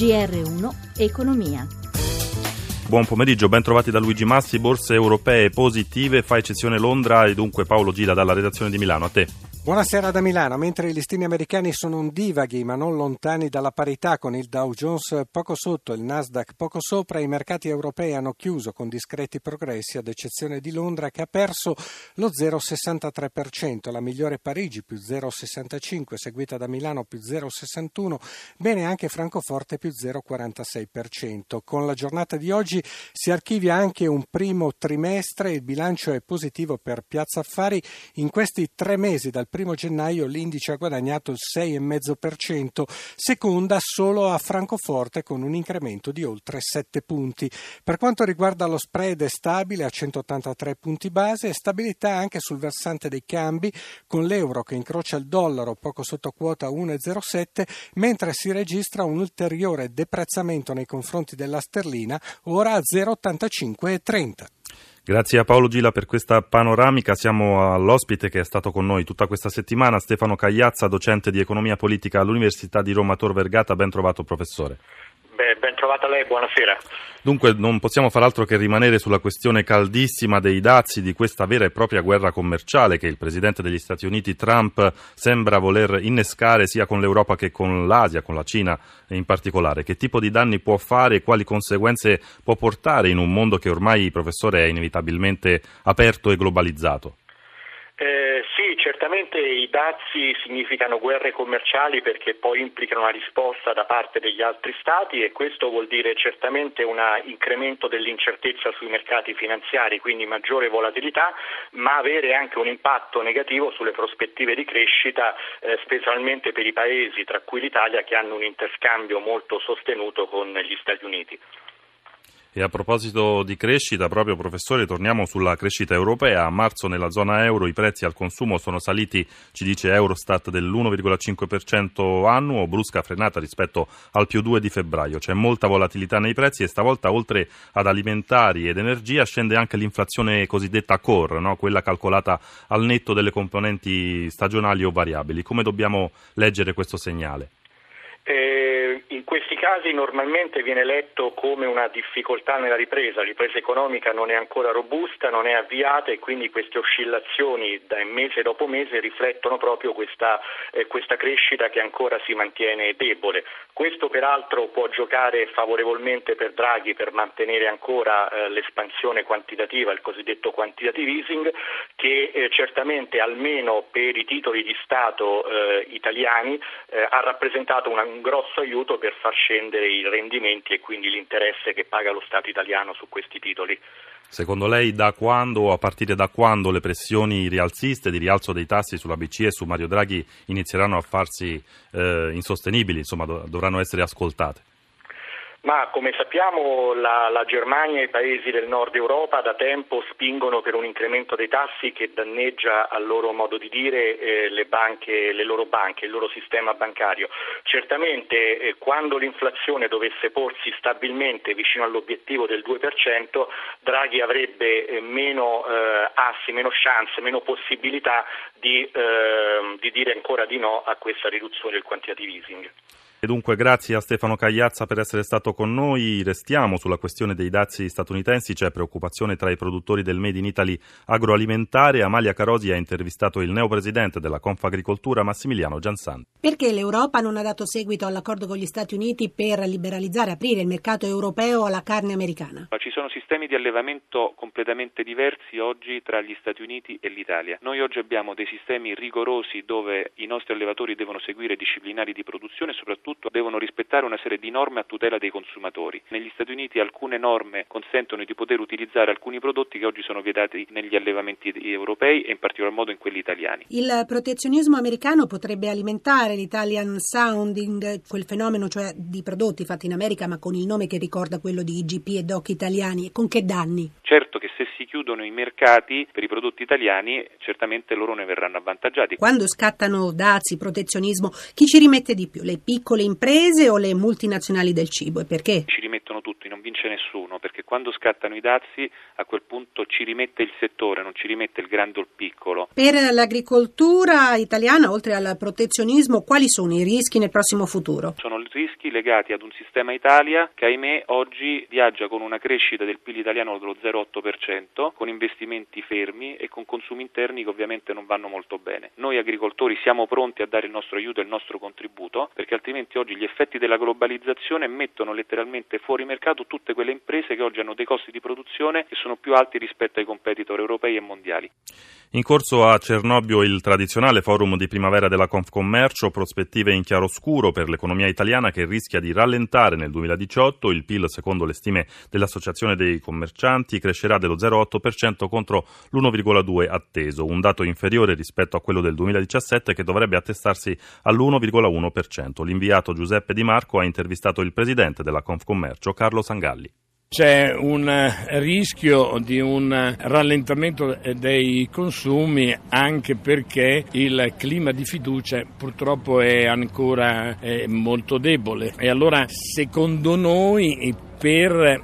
GR1 Economia. Buon pomeriggio, ben trovati da Luigi Massi. Borse europee positive, fa eccezione Londra, e dunque Paolo Gila dalla redazione di Milano, a te. Buonasera da Milano. Mentre i listini americani sono ondivaghi ma non lontani dalla parità, con il Dow Jones poco sotto e il Nasdaq poco sopra, i mercati europei hanno chiuso con discreti progressi, ad eccezione di Londra che ha perso lo 0,63%, la migliore Parigi più 0,65%, seguita da Milano più 0,61%, bene anche Francoforte più 0,46%. Con la giornata di oggi si archivia anche un primo trimestre, il bilancio è positivo per Piazza Affari. In questi 3 mesi dal 1 gennaio l'indice ha guadagnato il 6,5%, seconda solo a Francoforte con un incremento di oltre 7 punti. Per quanto riguarda lo spread è stabile a 183 punti base, e stabilità anche sul versante dei cambi, con l'euro che incrocia il dollaro poco sotto quota 1,07, mentre si registra un ulteriore deprezzamento nei confronti della sterlina, ora a 0,85,30. Grazie a Paolo Gila per questa panoramica. Siamo all'ospite che è stato con noi tutta questa settimana, Stefano Caiazza, docente di economia politica all'Università di Roma Tor Vergata. Ben trovato, professore. Ben trovata lei, buonasera. Dunque non possiamo far altro che rimanere sulla questione caldissima dei dazi, di questa vera e propria guerra commerciale che il presidente degli Stati Uniti Trump sembra voler innescare sia con l'Europa che con l'Asia, con la Cina in particolare. Che tipo di danni può fare e quali conseguenze può portare in un mondo che ormai, professore, è inevitabilmente aperto e globalizzato? Sì, certamente i dazi significano guerre commerciali, perché poi implicano una risposta da parte degli altri stati, e questo vuol dire certamente un incremento dell'incertezza sui mercati finanziari, quindi maggiore volatilità, ma avere anche un impatto negativo sulle prospettive di crescita, specialmente per i paesi, tra cui l'Italia, che hanno un interscambio molto sostenuto con gli Stati Uniti. E a proposito di crescita, proprio, professore, torniamo sulla crescita europea. A marzo nella zona euro i prezzi al consumo sono saliti, ci dice Eurostat, dell'1,5% annuo, brusca frenata rispetto al più 2 di febbraio. C'è molta volatilità nei prezzi e stavolta, oltre ad alimentari ed energia, scende anche l'inflazione cosiddetta core, no? Quella calcolata al netto delle componenti stagionali o variabili. Come dobbiamo leggere questo segnale? In questi casi normalmente viene letto come una difficoltà nella ripresa. La ripresa economica non è ancora robusta, non è avviata, e quindi queste oscillazioni da mese dopo mese riflettono proprio questa crescita che ancora si mantiene debole. Questo peraltro può giocare favorevolmente per Draghi, per mantenere ancora l'espansione quantitativa, il cosiddetto quantitative easing, che certamente almeno per i titoli di Stato italiani ha rappresentato un grosso aiuto per far scendere i rendimenti e quindi l'interesse che paga lo Stato italiano su questi titoli. Secondo lei da quando, o a partire da quando, le pressioni rialziste di rialzo dei tassi sulla BCE e su Mario Draghi inizieranno a farsi insostenibili, insomma dovranno essere ascoltate? Ma come sappiamo la Germania e i paesi del nord Europa da tempo spingono per un incremento dei tassi che danneggia, a loro modo di dire, le loro banche, il loro sistema bancario. Certamente quando l'inflazione dovesse porsi stabilmente vicino all'obiettivo del 2%, Draghi avrebbe meno assi, meno chance, meno possibilità di dire ancora di no a questa riduzione del quantitative easing. E dunque grazie a Stefano Caiazza per essere stato con noi. Restiamo sulla questione dei dazi statunitensi, c'è preoccupazione tra i produttori del Made in Italy agroalimentare. Amalia Carosi ha intervistato il neopresidente della Confagricoltura Massimiliano Giansanti. Perché l'Europa non ha dato seguito all'accordo con gli Stati Uniti per liberalizzare, aprire il mercato europeo alla carne americana? Ci sono sistemi di allevamento completamente diversi oggi tra gli Stati Uniti e l'Italia. Noi oggi abbiamo dei sistemi rigorosi dove i nostri allevatori devono seguire disciplinari di produzione, soprattutto devono rispettare una serie di norme a tutela dei consumatori. Negli Stati Uniti alcune norme consentono di poter utilizzare alcuni prodotti che oggi sono vietati negli allevamenti europei e in particolar modo in quelli italiani. Il protezionismo americano potrebbe alimentare l'Italian sounding, quel fenomeno cioè di prodotti fatti in America ma con il nome che ricorda quello di IGP e DOC italiani. Con che danni? Certo che se si chiudono i mercati per i prodotti italiani, certamente loro ne verranno avvantaggiati. Quando scattano dazi, protezionismo, chi ci rimette di più? Le piccole imprese o le multinazionali del cibo, e perché? Ci rimettono tutti, non vince vince nessuno, perché quando scattano i dazi a quel punto ci rimette il settore, non ci rimette il grande o il piccolo. Per l'agricoltura italiana, oltre al protezionismo, quali sono i rischi nel prossimo futuro? Sono rischi legati ad un sistema Italia che, ahimè, oggi viaggia con una crescita del PIL italiano dello 0,8%, con investimenti fermi e con consumi interni che ovviamente non vanno molto bene. Noi agricoltori siamo pronti a dare il nostro aiuto e il nostro contributo, perché altrimenti oggi gli effetti della globalizzazione mettono letteralmente fuori mercato tutte quelle imprese che oggi hanno dei costi di produzione che sono più alti rispetto ai competitor europei e mondiali. In corso a Cernobbio il tradizionale forum di primavera della Confcommercio, prospettive in chiaroscuro per l'economia italiana che rischia di rallentare nel 2018. Il PIL, secondo le stime dell'Associazione dei commercianti, crescerà dello 0,8% contro l'1,2 atteso, un dato inferiore rispetto a quello del 2017 che dovrebbe attestarsi all'1,1%. L'inviato Giuseppe Di Marco ha intervistato il presidente della Confcommercio, Carlo Sangalli. C'è un rischio di un rallentamento dei consumi, anche perché il clima di fiducia purtroppo è ancora molto debole, e allora secondo noi per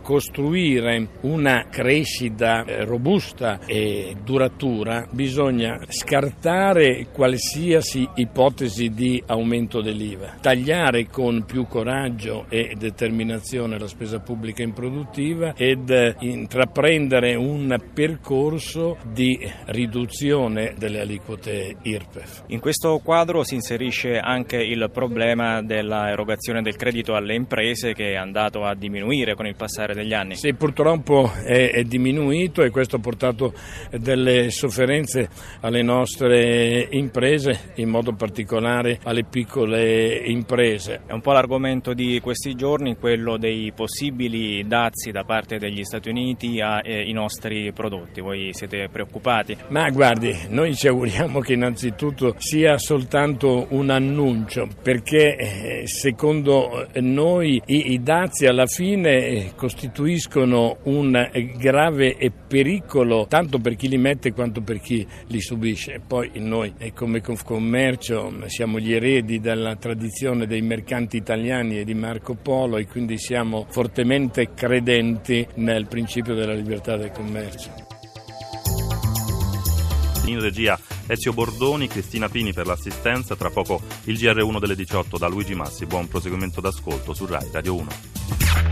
costruire una crescita robusta e duratura bisogna scartare qualsiasi ipotesi di aumento dell'IVA, tagliare con più coraggio e determinazione la spesa pubblica improduttiva ed intraprendere un percorso di riduzione delle aliquote IRPEF. In questo quadro si inserisce anche il problema della erogazione del credito alle imprese, che è andato a diminuire con il passare degli anni. Sì, purtroppo è diminuito, e questo ha portato delle sofferenze alle nostre imprese, in modo particolare alle piccole imprese. È un po' l'argomento di questi giorni, quello dei possibili dazi da parte degli Stati Uniti ai nostri prodotti. Voi siete preoccupati? Ma guardi, noi ci auguriamo che innanzitutto sia soltanto un annuncio, perché secondo noi i dazi alla fine costituiscono un grave pericolo, tanto per chi li mette quanto per chi li subisce. Poi noi, come Confcommercio, siamo gli eredi della tradizione dei mercanti italiani e di Marco Polo, e quindi siamo fortemente credenti nel principio della libertà del commercio. In regia Ezio Bordoni, Cristina Pini per l'assistenza. Tra poco il GR1 delle 18 da Luigi Massi. Buon proseguimento d'ascolto su Rai Radio 1.